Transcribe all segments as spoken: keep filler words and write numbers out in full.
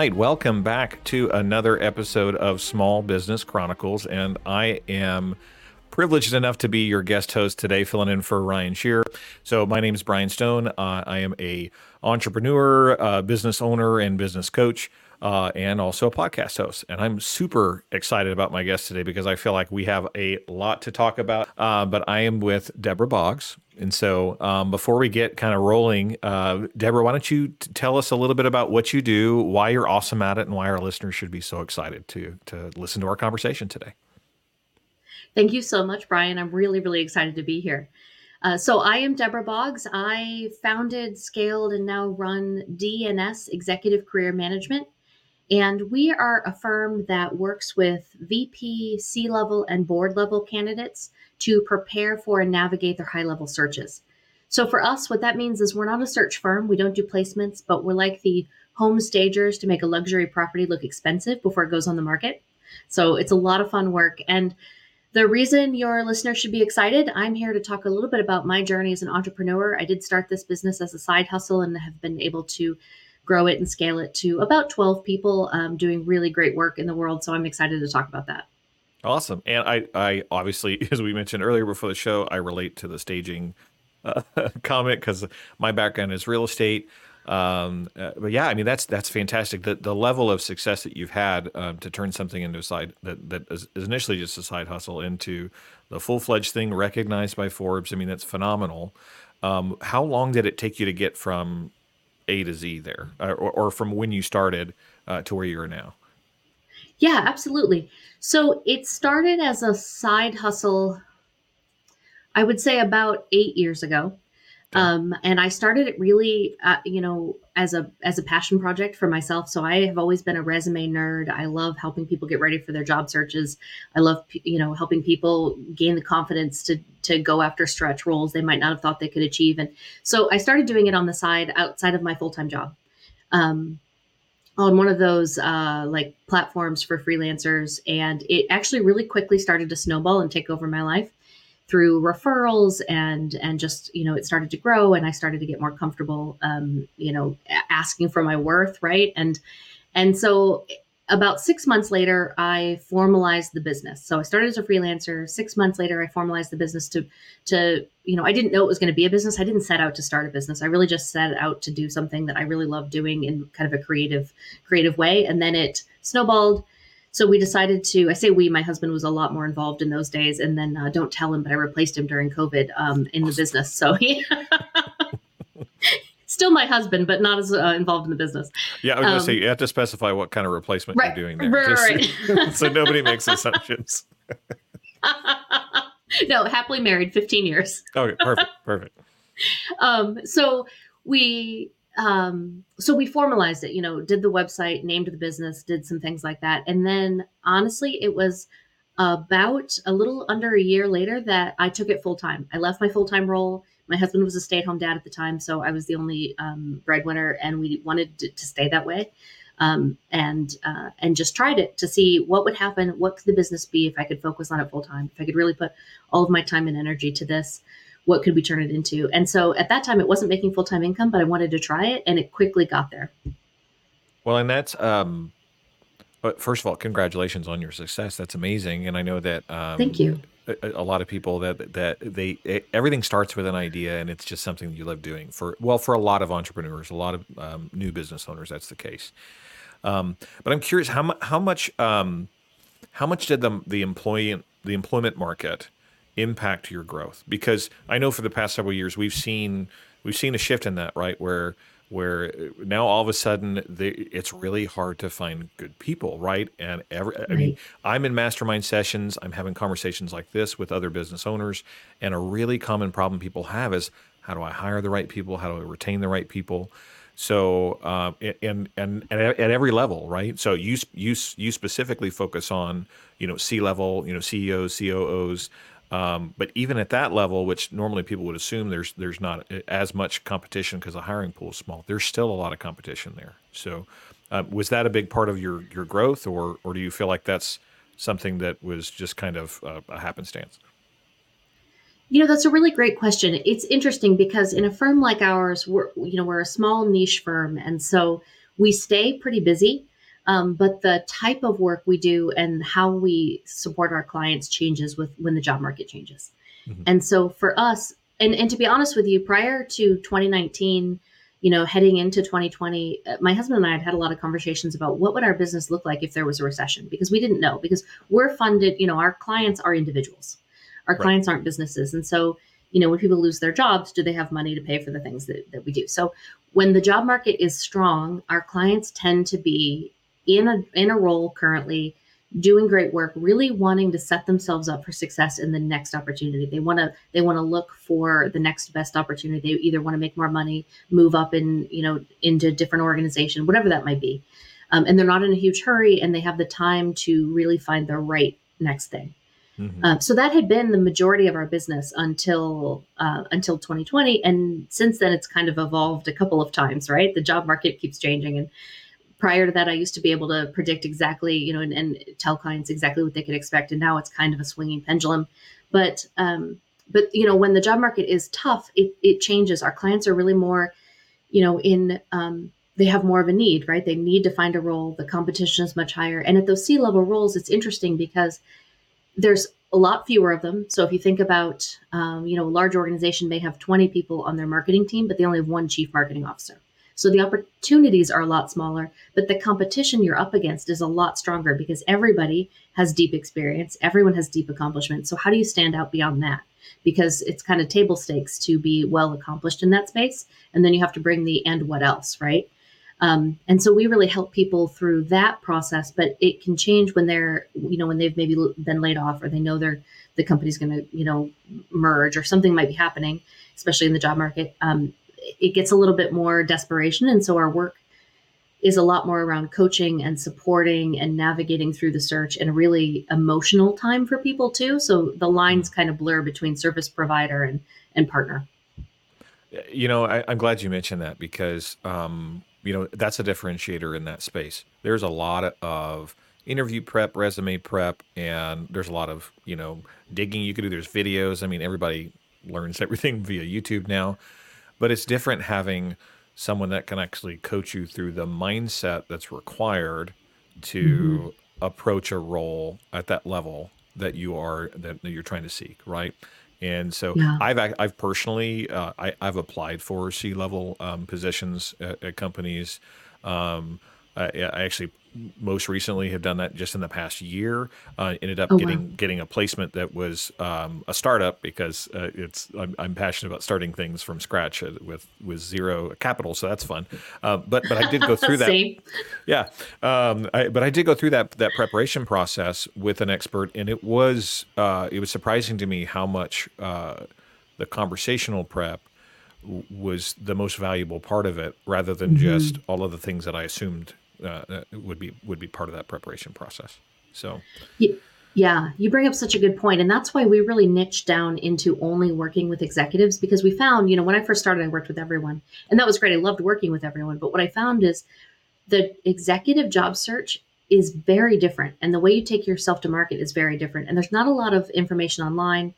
right, welcome back to another episode of Small Business Chronicles, and I am privileged enough to be your guest host today, filling in for Ryan Shear. So my name is Brian Stone. Uh, I am a entrepreneur, uh, business owner, and business coach, uh, and also a podcast host. And I'm super excited about my guest today because I feel like we have a lot to talk about. Uh, but I am with Debra Boggs. And so um, before we get kind of rolling, uh, Debra, why don't you t- tell us a little bit about what you do, why you're awesome at it, and why our listeners should be so excited to to listen to our conversation today. Thank you so much, Brian. I'm really, really excited to be here. Uh, so I am Debra Boggs. I founded, scaled, and now run D and S Executive Career Management. And we are a firm that works with V P, C-level, and board-level candidates to prepare for and navigate their high-level searches. So for us, what that means is we're not a search firm. We don't do placements, but we're like the home stagers to make a luxury property look expensive before it goes on the market. So it's a lot of fun work. And the reason your listeners should be excited, I'm here to talk a little bit about my journey as an entrepreneur. I did start this business as a side hustle and have been able to grow it and scale it to about twelve people um, doing really great work in the world. So I'm excited to talk about that. Awesome. And I, I obviously, as we mentioned earlier before the show, I relate to the staging uh, comment because my background is real estate. Um, uh, but yeah, I mean, that's, that's fantastic. The the level of success that you've had, um, to turn something into a side that, that is initially just a side hustle into the full-fledged thing recognized by Forbes. I mean, that's phenomenal. Um, how long did it take you to get from A to Z there, or, or from when you started, uh, to where you are now? Yeah, absolutely. So it started as a side hustle, I would say about eight years ago. Um, and I started it really, uh, you know, as a as a passion project for myself. So I have always been a resume nerd. I love helping people get ready for their job searches. I love, you know, helping people gain the confidence to to go after stretch roles they might not have thought they could achieve. And so I started doing it on the side outside of my full time job, um, on one of those uh, like platforms for freelancers. And it actually really quickly started to snowball and take over my life through referrals and, and just, you know, it started to grow and I started to get more comfortable, um, you know, asking for my worth. Right. And, and so about six months later, I formalized the business. So I started as a freelancer. Six months later, I formalized the business to, to, you know, I didn't know it was going to be a business. I didn't set out to start a business. I really just set out to do something that I really love doing in kind of a creative, creative way. And then it snowballed. So we decided to, I say we, my husband was a lot more involved in those days. And then uh, don't tell him, but I replaced him during COVID um, in the business. So he, still my husband, but not as uh, involved in the business. Yeah, I was um, going to say, you have to specify what kind of replacement right, you're doing there. Right, Just, right. So nobody makes assumptions. No, happily married, fifteen years. Okay, perfect, perfect. Um, so we... Um, so we formalized it, you know, did the website, named the business, did some things like that. And then honestly, it was about a little under a year later that I took it full time. I left my full time role. My husband was a stay at home dad at the time. So I was the only um, breadwinner and we wanted to, to stay that way. Um, and, uh, and just tried it to see what would happen. What could the business be if I could focus on it full time? If I could really put all of my time and energy to this, what could we turn it into? And so at that time, it wasn't making full-time income, but I wanted to try it and it quickly got there. Well, and that's, um, but first of all, congratulations on your success. That's amazing. And I know that, um, thank you. A, a lot of people that, that they, it, everything starts with an idea and it's just something that you love doing for, well, for a lot of entrepreneurs, a lot of, um, new business owners, that's the case. Um, but I'm curious how, how much, um, how much did the, the employee, the employment market impact your growth? Because I know for the past several years we've seen we've seen a shift in that, right? Where where now all of a sudden they, it's really hard to find good people, right? And every, right. I mean, I'm in mastermind sessions, I'm having conversations like this with other business owners, and a really common problem people have is how do I hire the right people? How do I retain the right people? So um, and and and at every level, right? So you you you specifically focus on you know C level, you know C E Os, C O Os. Um, but even at that level, which normally people would assume there's there's not as much competition because the hiring pool is small, there's still a lot of competition there. So uh, was that a big part of your, your growth, or or do you feel like that's something that was just kind of uh, a happenstance? You know, that's a really great question. It's interesting because in a firm like ours, we're, you know, we're a small niche firm. And so we stay pretty busy. Um, but the type of work we do and how we support our clients changes with when the job market changes. Mm-hmm. And so for us, and, and to be honest with you, prior to twenty nineteen, you know, heading into twenty twenty, my husband and I had had a lot of conversations about what would our business look like if there was a recession, because we didn't know, because we're funded, you know, our clients are individuals. Our right. clients aren't businesses. And so, you know, when people lose their jobs, do they have money to pay for the things that, that we do? So when the job market is strong, our clients tend to be in a in a role currently doing great work, really wanting to set themselves up for success in the next opportunity. They want to they want to look for the next best opportunity. They either want to make more money, move up in, you know, into a different organization, whatever that might be. Um, and they're not in a huge hurry, and they have the time to really find the right next thing. Mm-hmm. Uh, so that had been the majority of our business until uh, until twenty twenty. And since then, it's kind of evolved a couple of times, right? The job market keeps changing, and prior to that, I used to be able to predict exactly, you know, and, and tell clients exactly what they could expect. And now it's kind of a swinging pendulum. But, um, but you know, when the job market is tough, it it changes. Our clients are really more, you know, in, um, they have more of a need, right? They need to find a role. The competition is much higher. And at those C-level roles, it's interesting because there's a lot fewer of them. So if you think about, um, you know, a large organization may have twenty people on their marketing team, but they only have one chief marketing officer. So the opportunities are a lot smaller, but the competition you're up against is a lot stronger because everybody has deep experience. Everyone has deep accomplishment. So how do you stand out beyond that? Because it's kind of table stakes to be well accomplished in that space. And then you have to bring the and what else, right? Um, and so we really help people through that process, but it can change when they're, you know, when they've maybe been laid off or they know they're, the company's going to, you know, merge or something might be happening, especially in the job market. Um, it gets a little bit more desperation. And so our work is a lot more around coaching and supporting and navigating through the search and a really emotional time for people too. So the lines kind of blur between service provider and, and partner. You know, I, I'm glad you mentioned that because, um, you know, that's a differentiator in that space. There's a lot of interview prep, resume prep, and there's a lot of, you know, digging you can do. There's videos. I mean, everybody learns everything via YouTube now. But it's different having someone that can actually coach you through the mindset that's required to mm-hmm. approach a role at that level that you are that you're trying to seek, right? And so yeah. I've I've personally uh, I, I've applied for C-level um, positions at, at companies. Um, I, I actually most recently have done that just in the past year. I uh, ended up oh, getting wow. getting a placement that was um, a startup because uh, it's I'm, I'm passionate about starting things from scratch with with zero capital, so that's fun. Uh, but but I did go through that. Same. Yeah, um, I, but I did go through that that preparation process with an expert, and it was uh, it was surprising to me how much uh, the conversational prep w- was the most valuable part of it, rather than mm-hmm. just all of the things that I assumed. Uh, would be would be part of that preparation process. So, yeah, you bring up such a good point, and that's why we really niche down into only working with executives because we found, you know, when I first started, I worked with everyone, and that was great. I loved working with everyone, but what I found is the executive job search is very different, and the way you take yourself to market is very different, and there's not a lot of information online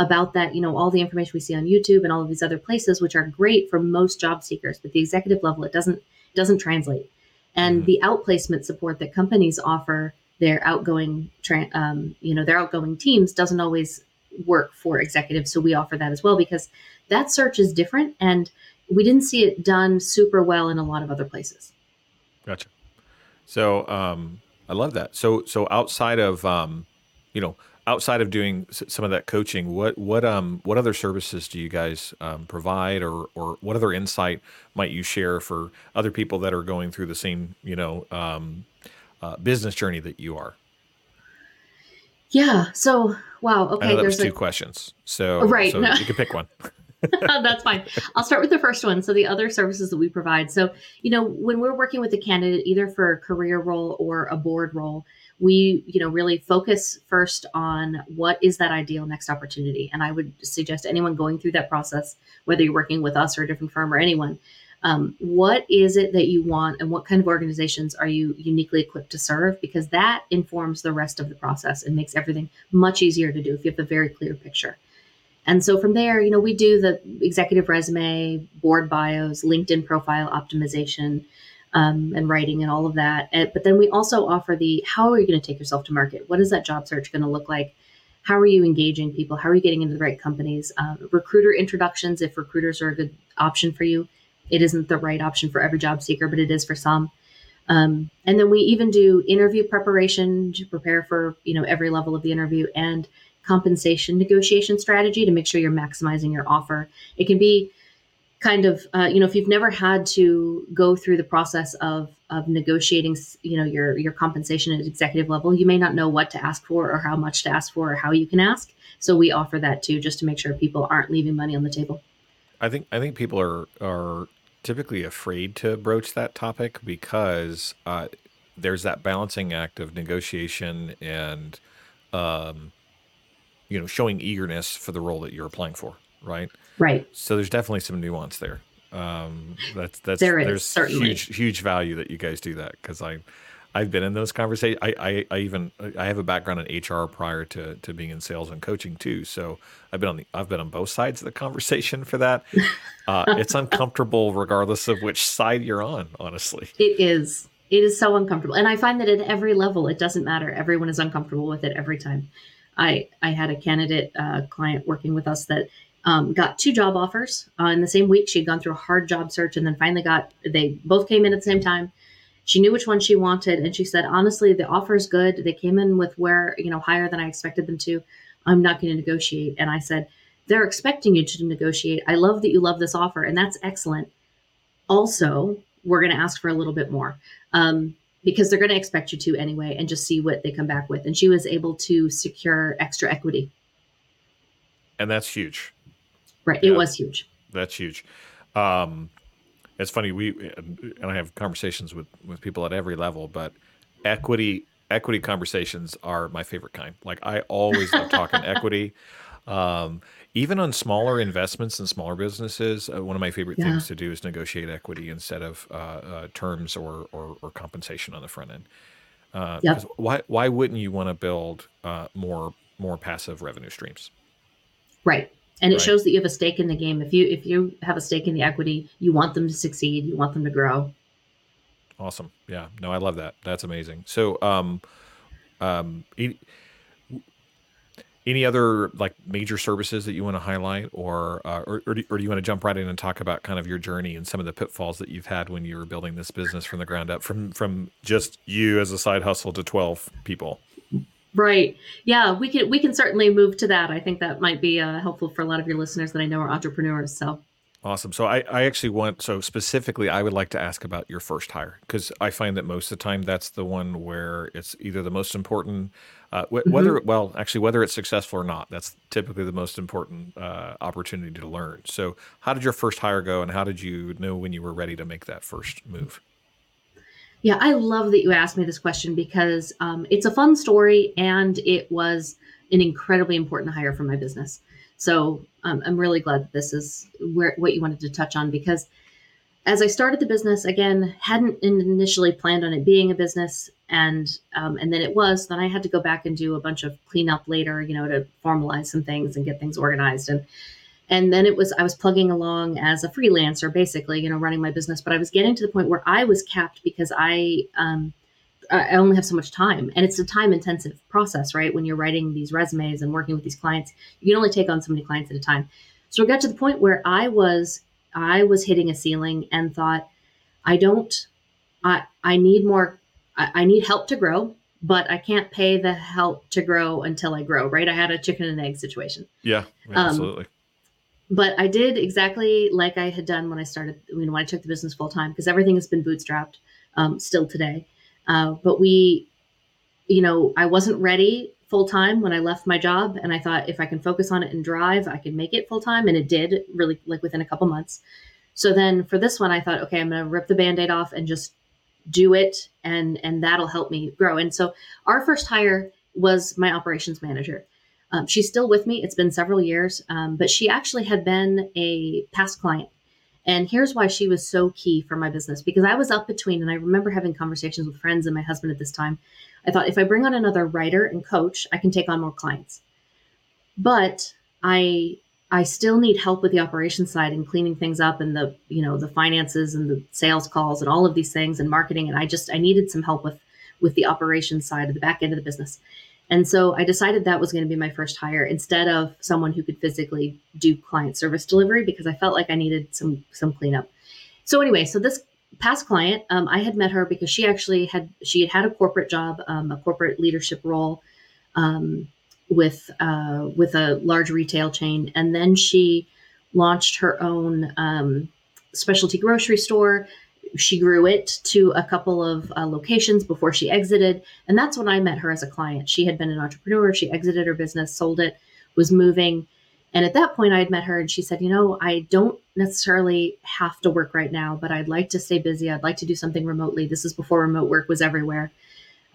about that. You know, all the information we see on YouTube and all of these other places, which are great for most job seekers, but the executive level, it doesn't doesn't translate. And the outplacement support that companies offer their outgoing, um, you know, their outgoing teams doesn't always work for executives. So we offer that as well because that search is different, and we didn't see it done super well in a lot of other places. Gotcha. So um, I love that. So so outside of um, you know outside of doing some of that coaching, what what um what other services do you guys um, provide, or or what other insight might you share for other people that are going through the same you know um, uh, business journey that you are? Yeah. So wow. Okay. I know that there's was two like, questions. So right. So no. You can pick one. That's fine. I'll start with the first one. So the other services that we provide. So you know when we're working with a candidate, either for a career role or a board role. We, you know, really focus first on what is that ideal next opportunity. And I would suggest anyone going through that process, whether you're working with us or a different firm or anyone, um, what is it that you want and what kind of organizations are you uniquely equipped to serve? Because that informs the rest of the process and makes everything much easier to do if you have a very clear picture. And so from there, you know, we do the executive resume, board bios, LinkedIn profile optimization, um, and writing and all of that. And, but then we also offer the, how are you going to take yourself to market? What is that job search going to look like? How are you engaging people? How are you getting into the right companies? Um, recruiter introductions, if recruiters are a good option for you. It isn't the right option for every job seeker, but it is for some. Um, and then we even do interview preparation to prepare for, you know, every level of the interview, and compensation negotiation strategy to make sure you're maximizing your offer. It can be kind of, uh, you know, if you've never had to go through the process of of negotiating, you know, your your compensation at executive level, you may not know what to ask for or how much to ask for or how you can ask. So we offer that too, just to make sure people aren't leaving money on the table. I think I think people are are typically afraid to broach that topic because uh, there's that balancing act of negotiation and, um, you know, showing eagerness for the role that you're applying for, right? Right. So there's definitely some nuance there. Um, that's that's there is, there's certainly. huge huge value that you guys do that, because I I've been in those conversations. I, I I even I have a background in H R prior to to being in sales and coaching too. So I've been on the I've been on both sides of the conversation for that. Uh, it's uncomfortable regardless of which side you're on. Honestly, it is. It is so uncomfortable, and I find that at every level, it doesn't matter. Everyone is uncomfortable with it every time. I I had a candidate uh, client working with us that. Um, got two job offers uh, in the same week. She'd gone through a hard job search and then finally got, they both came in at the same time. She knew which one she wanted. And she said, honestly, the offer is good. They came in with where, you know, higher than I expected them to. I'm not going to negotiate. And I said, they're expecting you to negotiate. I love that you love this offer. And that's excellent. Also, we're going to ask for a little bit more um, because they're going to expect you to anyway, and just see what they come back with. And she was able to secure extra equity. And that's huge. Right. It yeah, was huge. That's huge. Um, it's funny. We, and I have conversations with, with people at every level, but equity, equity conversations are my favorite kind. Like, I always love talking equity. Um, even on smaller investments and smaller businesses, uh, one of my favorite yeah. things to do is negotiate equity instead of uh, uh, terms or, or, or compensation on the front end. Uh, yep. 'Cause why, why wouldn't you want to build uh, more, more passive revenue streams? Right. And it right. shows that you have a stake in the game. If you if you have a stake in the equity, you want them to succeed. You want them to grow. Awesome. Yeah. No, I love that. That's amazing. So, um, um, any, any other like major services that you want to highlight, or uh, or or do, or do you want to jump right in and talk about kind of your journey and some of the pitfalls that you've had when you were building this business from the ground up, from from just you as a side hustle to twelve people? Right. Yeah, we can we can certainly move to that. I think that might be uh, helpful for a lot of your listeners that I know are entrepreneurs. So awesome. So I, I actually want, so specifically, I would like to ask about your first hire, because I find that most of the time that's the one where it's either the most important, uh, wh- mm-hmm. whether, well, actually, whether it's successful or not, that's typically the most important uh, opportunity to learn. So how did your first hire go, and how did you know when you were ready to make that first move? Yeah, I love that you asked me this question, because um, it's a fun story, and it was an incredibly important hire for my business. So um, I'm really glad that this is where what you wanted to touch on, because as I started the business, again, hadn't initially planned on it being a business, and um, and then it was. Then I had to go back and do a bunch of cleanup later, you know, to formalize some things and get things organized. And And then it was, I was plugging along as a freelancer, basically, you know, running my business, but I was getting to the point where I was capped, because I, um, I only have so much time, and it's a time intensive process, right? When you're writing these resumes and working with these clients, you can only take on so many clients at a time. So I got to the point where I was, I was hitting a ceiling and thought, I don't, I, I need more, I, I need help to grow, but I can't pay the help to grow until I grow, right? I had a chicken and egg situation. Yeah, absolutely. Um, But I did exactly like I had done when I started, you know, when I took the business full time, because everything has been bootstrapped um, still today. Uh, but we, you know, I wasn't ready full time when I left my job. And I thought, if I can focus on it and drive, I can make it full time. And it did, really, like within a couple months. So then for this one, I thought, okay, I'm going to rip the Band-Aid off and just do it. And, and that'll help me grow. And so our first hire was my operations manager. Um, she's still with me. It's been several years, um, but she actually had been a past client. And here's why she was so key for my business, because I was up between, and I remember having conversations with friends and my husband at this time. I thought, if I bring on another writer and coach, I can take on more clients. But I I still need help with the operations side and cleaning things up and the, you know, the finances and the sales calls and all of these things and marketing. And I just, I needed some help with, with the operations side of the back end of the business. And so I decided that was going to be my first hire instead of someone who could physically do client service delivery, because I felt like I needed some, some cleanup. So anyway, so this past client, um, I had met her because she actually had, she had had a corporate job, um, a corporate leadership role, um, with, uh, with a large retail chain. And then she launched her own, um, specialty grocery store. She grew it to a couple of uh, locations before she exited. And that's when I met her as a client. She had been an entrepreneur. She exited her business, sold it, was moving. And at that point I had met her and she said, you know, I don't necessarily have to work right now, but I'd like to stay busy. I'd like to do something remotely. This is before remote work was everywhere.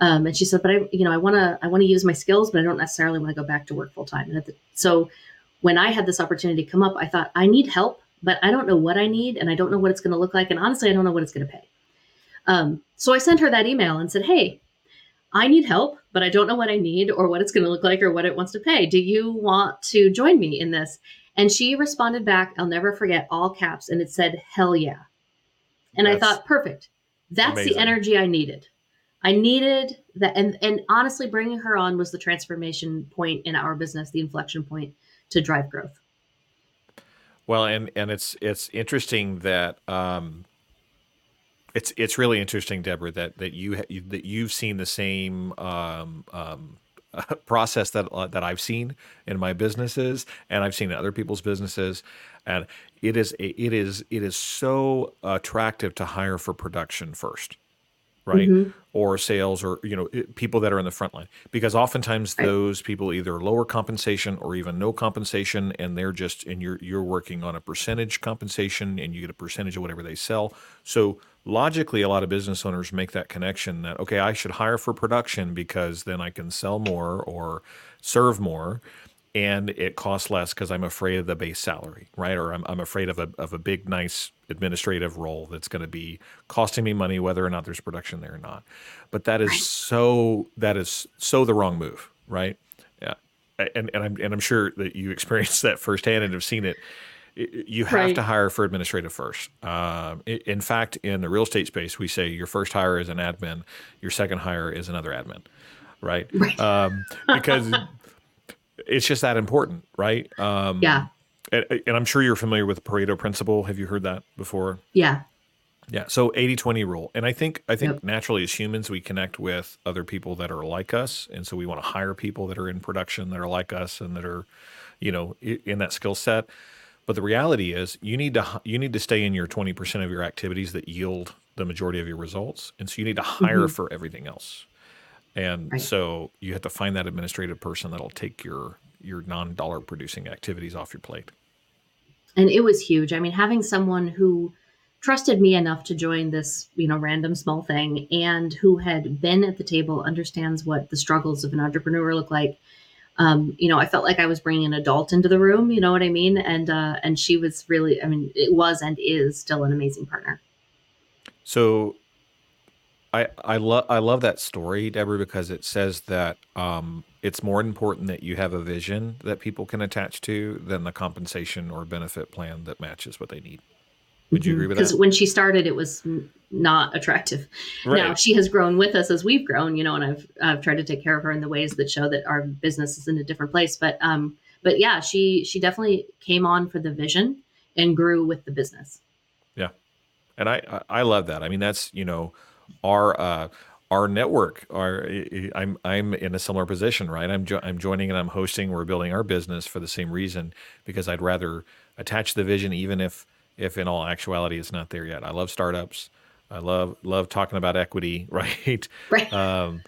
Um, and she said, but I, you know, I want to, I want to use my skills, but I don't necessarily want to go back to work full time. And at the, so when I had this opportunity come up, I thought, I need help, but I don't know what I need. And I don't know what it's going to look like. And honestly, I don't know what it's going to pay. Um, so I sent her that email and said, hey, I need help, but I don't know what I need or what it's going to look like or what it wants to pay. Do you want to join me in this? And she responded back, I'll never forget, all caps. And it said, hell yeah. And That's I thought, perfect. That's amazing. The energy I needed. I needed that. And, and honestly, bringing her on was the transformation point in our business, the inflection point to drive growth. Well, and, and it's, it's interesting that, um, it's, it's really interesting, Debra, that, that you, ha- you that you've seen the same, um, um, uh, process that, uh, that I've seen in my businesses and I've seen in other people's businesses. And it is, it is, it is so attractive to hire for production first. Right. Mm-hmm. Or sales or, you know, people that are in the front line, because oftentimes right. those people either are lower compensation or even no compensation. And they're just, and you're, you're working on a percentage compensation and you get a percentage of whatever they sell. So logically, a lot of business owners make that connection that, okay, I should hire for production because then I can sell more or serve more. And it costs less because I'm afraid of the base salary, right? Or I'm I'm afraid of a of a big, nice administrative role that's going to be costing me money, whether or not there's production there or not. But that is right. so that is so the wrong move, right? Yeah, and and I'm and I'm sure that you experienced that firsthand and have seen it. You have right. to hire for administrative first. Um, in fact, in the real estate space, we say your first hire is an admin, your second hire is another admin, right? Right. Um, because it's just that important, right? Um, yeah. And, and I'm sure you're familiar with the Pareto principle. Have you heard that before? Yeah. Yeah. So eighty twenty rule. And I think I think yep. naturally as humans, we connect with other people that are like us. And so we want to hire people that are in production that are like us and that are, you know, in that skill set. But the reality is you need to you need to stay in your twenty percent of your activities that yield the majority of your results. And so you need to hire mm-hmm. for everything else. And right. so you have to find that administrative person that'll take your, your non-dollar producing activities off your plate. And it was huge. I mean, having someone who trusted me enough to join this, you know, random small thing and who had been at the table, understands what the struggles of an entrepreneur look like. Um, you know, I felt like I was bringing an adult into the room, you know what I mean? And, uh, and she was really, I mean, it was and is still an amazing partner. So I, I love I love that story, Debra, because it says that um, it's more important that you have a vision that people can attach to than the compensation or benefit plan that matches what they need. Would mm-hmm. you agree with that? Because when she started, it was not attractive. Right. Now she has grown with us as we've grown, you know, and I've I've tried to take care of her in the ways that show that our business is in a different place. But um, but yeah, she she definitely came on for the vision and grew with the business. Yeah, and I I love that. I mean, that's you know. Our uh, our network. Our I'm I'm in a similar position, right? I'm jo- I'm joining and I'm hosting. We're building our business for the same reason because I'd rather attach the vision, even if if in all actuality it's not there yet. I love startups. I love love talking about equity, right? Right. Um,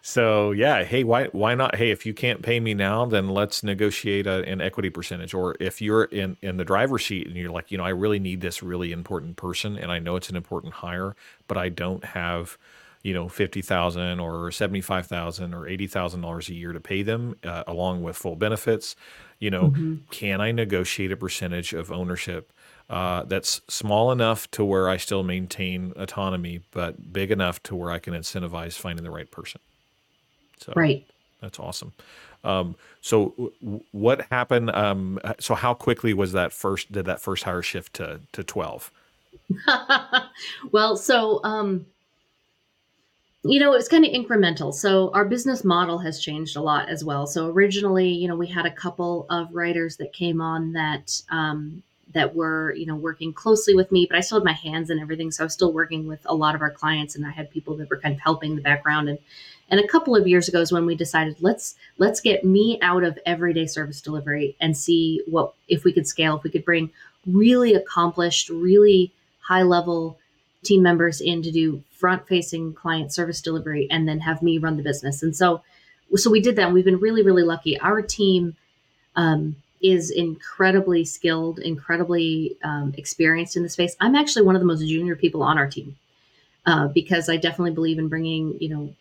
so yeah, hey, why why not? Hey, if you can't pay me now, then let's negotiate a, an equity percentage. Or if you're in, in the driver's seat and you're like, you know, I really need this really important person, and I know it's an important hire, but I don't have, you know, fifty thousand or seventy five thousand or eighty thousand dollars a year to pay them, uh, along with full benefits. You know, mm-hmm. can I negotiate a percentage of ownership? Uh, that's small enough to where I still maintain autonomy, but big enough to where I can incentivize finding the right person. So, right. That's awesome. Um, so w- what happened? Um, so how quickly was that first, did that first hire shift to, to twelve? Well, so, um, you know, it's kind of incremental. So our business model has changed a lot as well. So originally, you know, we had a couple of writers that came on that, um, that were, you know, working closely with me, but I still had my hands in everything. So I was still working with a lot of our clients, and I had people that were kind of helping in the background. And, and a couple of years ago is when we decided, let's, let's get me out of everyday service delivery and see what, if we could scale, if we could bring really accomplished, really high level team members in to do front facing client service delivery and then have me run the business. And so, so we did that. And we've been really, really lucky. Our team, um, is incredibly skilled, incredibly um, experienced in the space. I'm actually one of the most junior people on our team uh, because I definitely believe in bringing, you know,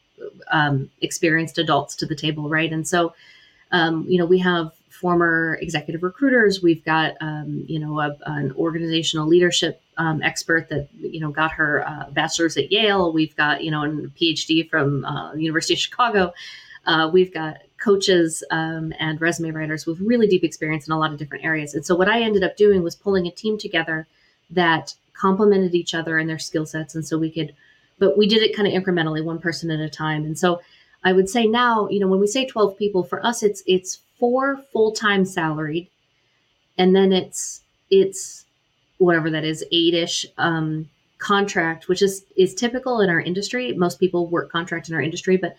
um, experienced adults to the table, right? And so, um, you know, we have former executive recruiters. We've got, um, you know, a, an organizational leadership um, expert that, you know, got her uh, bachelor's at Yale. We've got, you know, a PhD from uh, the University of Chicago. Uh, we've got coaches um, and resume writers with really deep experience in a lot of different areas. And so what I ended up doing was pulling a team together that complemented each other and their skill sets. And so we could, but we did it kind of incrementally, one person at a time. And so I would say now, you know, when we say twelve people, for us, it's, it's four full-time salaried, and then it's, it's whatever that is, eight-ish um, contract, which is, is typical in our industry. Most people work contract in our industry, but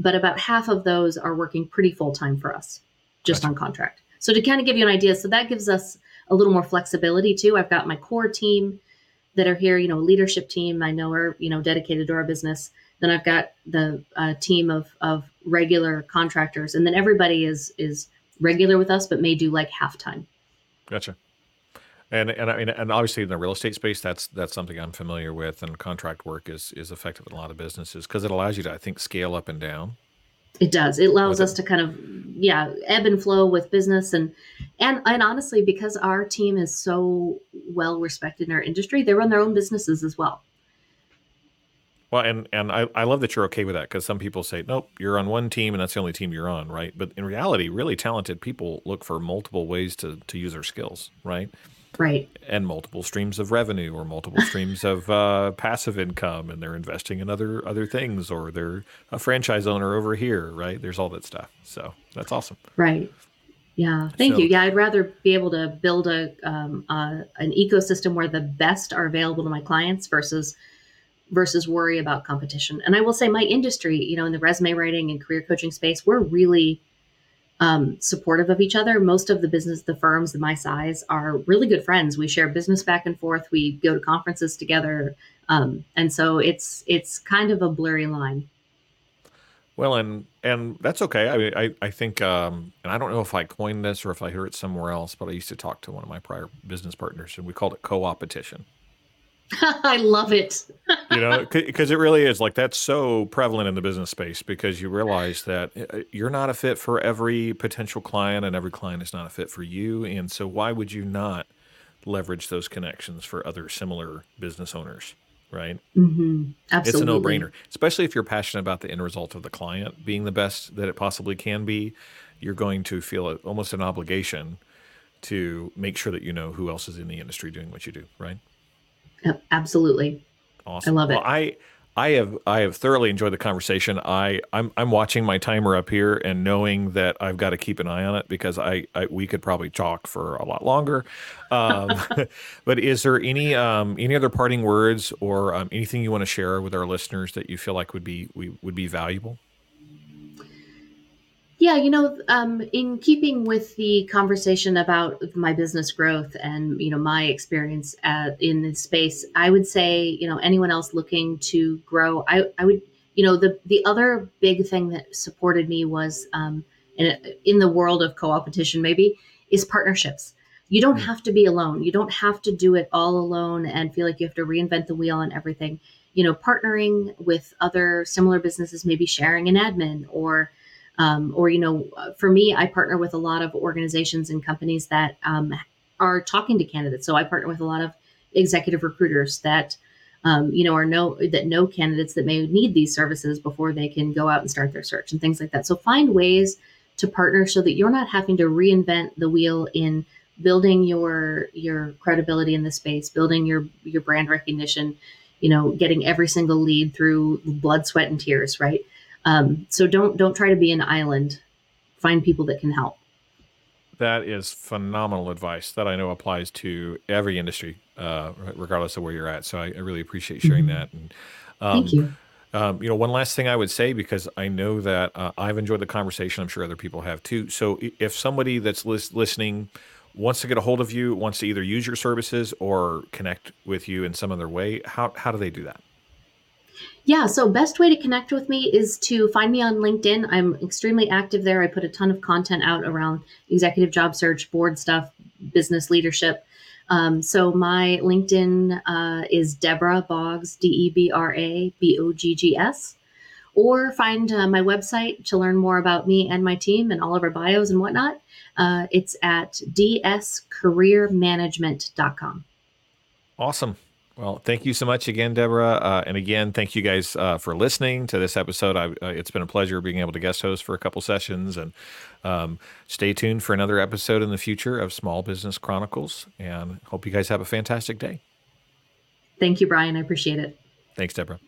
but about half of those are working pretty full-time for us, just gotcha. On contract. So to kind of give you an idea, so that gives us a little more flexibility too. I've got my core team that are here, you know, leadership team I know are, you know, dedicated to our business. Then I've got the uh, team of of regular contractors, and then everybody is is regular with us, but may do like half-time. Gotcha. And and I mean, and obviously in the real estate space, that's that's something I'm familiar with, and contract work is is effective in a lot of businesses because it allows you to, I think, scale up and down. It does. It allows us it. to kind of yeah ebb and flow with business, and and and honestly, because our team is so well respected in our industry, they run their own businesses as well. Well, and and I, I love that you're okay with that, because some people say, nope, you're on one team and that's the only team you're on, right? But in reality, really talented people look for multiple ways to to use their skills, right? Right. And multiple streams of revenue, or multiple streams of uh, passive income, and they're investing in other other things, or they're a franchise owner over here, right? There's all that stuff. So that's awesome. Right. Yeah. Thank so, you. Yeah, I'd rather be able to build a um, uh, an ecosystem where the best are available to my clients versus versus worry about competition. And I will say my industry, you know, in the resume writing and career coaching space, we're really um, supportive of each other. Most of the business, the firms of my size are really good friends. We share business back and forth. We go to conferences together. Um, and so it's, it's kind of a blurry line. Well, and, and that's okay. I mean, I, I think, um, and I don't know if I coined this or if I heard it somewhere else, but I used to talk to one of my prior business partners, and we called it co-opetition. I love it. You know, because it really is like, that's so prevalent in the business space, because you realize that you're not a fit for every potential client, and every client is not a fit for you. And so why would you not leverage those connections for other similar business owners, right? Mm-hmm. Absolutely. It's a no-brainer, especially if you're passionate about the end result of the client being the best that it possibly can be. You're going to feel a, almost an obligation to make sure that you know who else is in the industry doing what you do, right? Absolutely. Awesome. I love it. Well, I, I have, I have thoroughly enjoyed the conversation. I, I'm, I'm watching my timer up here and knowing that I've got to keep an eye on it, because I, I we could probably talk for a lot longer. Um, but is there any, um, any other parting words or um, anything you want to share with our listeners that you feel like would be, we would be valuable? Yeah, you know, um, in keeping with the conversation about my business growth and, you know, my experience at, in this space, I would say, you know, anyone else looking to grow, I, I would, you know, the, the other big thing that supported me was um, in, in the world of co-opetition maybe is partnerships. You don't have to be alone. You don't have to do it all alone and feel like you have to reinvent the wheel on everything. You know, partnering with other similar businesses, maybe sharing an admin, or Um, or, you know, for me, I partner with a lot of organizations and companies that um, are talking to candidates. So I partner with a lot of executive recruiters that um, you know, or know that know candidates that may need these services before they can go out and start their search and things like that. So find ways to partner so that you're not having to reinvent the wheel in building your your credibility in the space, building your your brand recognition, you know, getting every single lead through blood, sweat, and tears, right? Um, so don't don't try to be an island. Find people that can help. That is phenomenal advice that I know applies to every industry, uh, regardless of where you're at. So I, I really appreciate sharing mm-hmm. that. And, um, Thank you. Um, you know, one last thing I would say, because I know that uh, I've enjoyed the conversation. I'm sure other people have too. So if somebody that's lis- listening wants to get a hold of you, wants to either use your services or connect with you in some other way, how how do they do that? Yeah, so best way to connect with me is to find me on LinkedIn. I'm extremely active there. I put a ton of content out around executive job search, board stuff, business leadership. Um, so my LinkedIn uh, is Debra Boggs, D E B R A B O G G S. Or find uh, my website to learn more about me and my team and all of our bios and whatnot. Uh, it's at D S Career Management dot com. Awesome. Well, thank you so much again, Debra. Uh, and again, thank you guys uh, for listening to this episode. I, uh, it's been a pleasure being able to guest host for a couple sessions. And um, stay tuned for another episode in the future of Small Business Chronicles. And hope you guys have a fantastic day. Thank you, Brian. I appreciate it. Thanks, Debra.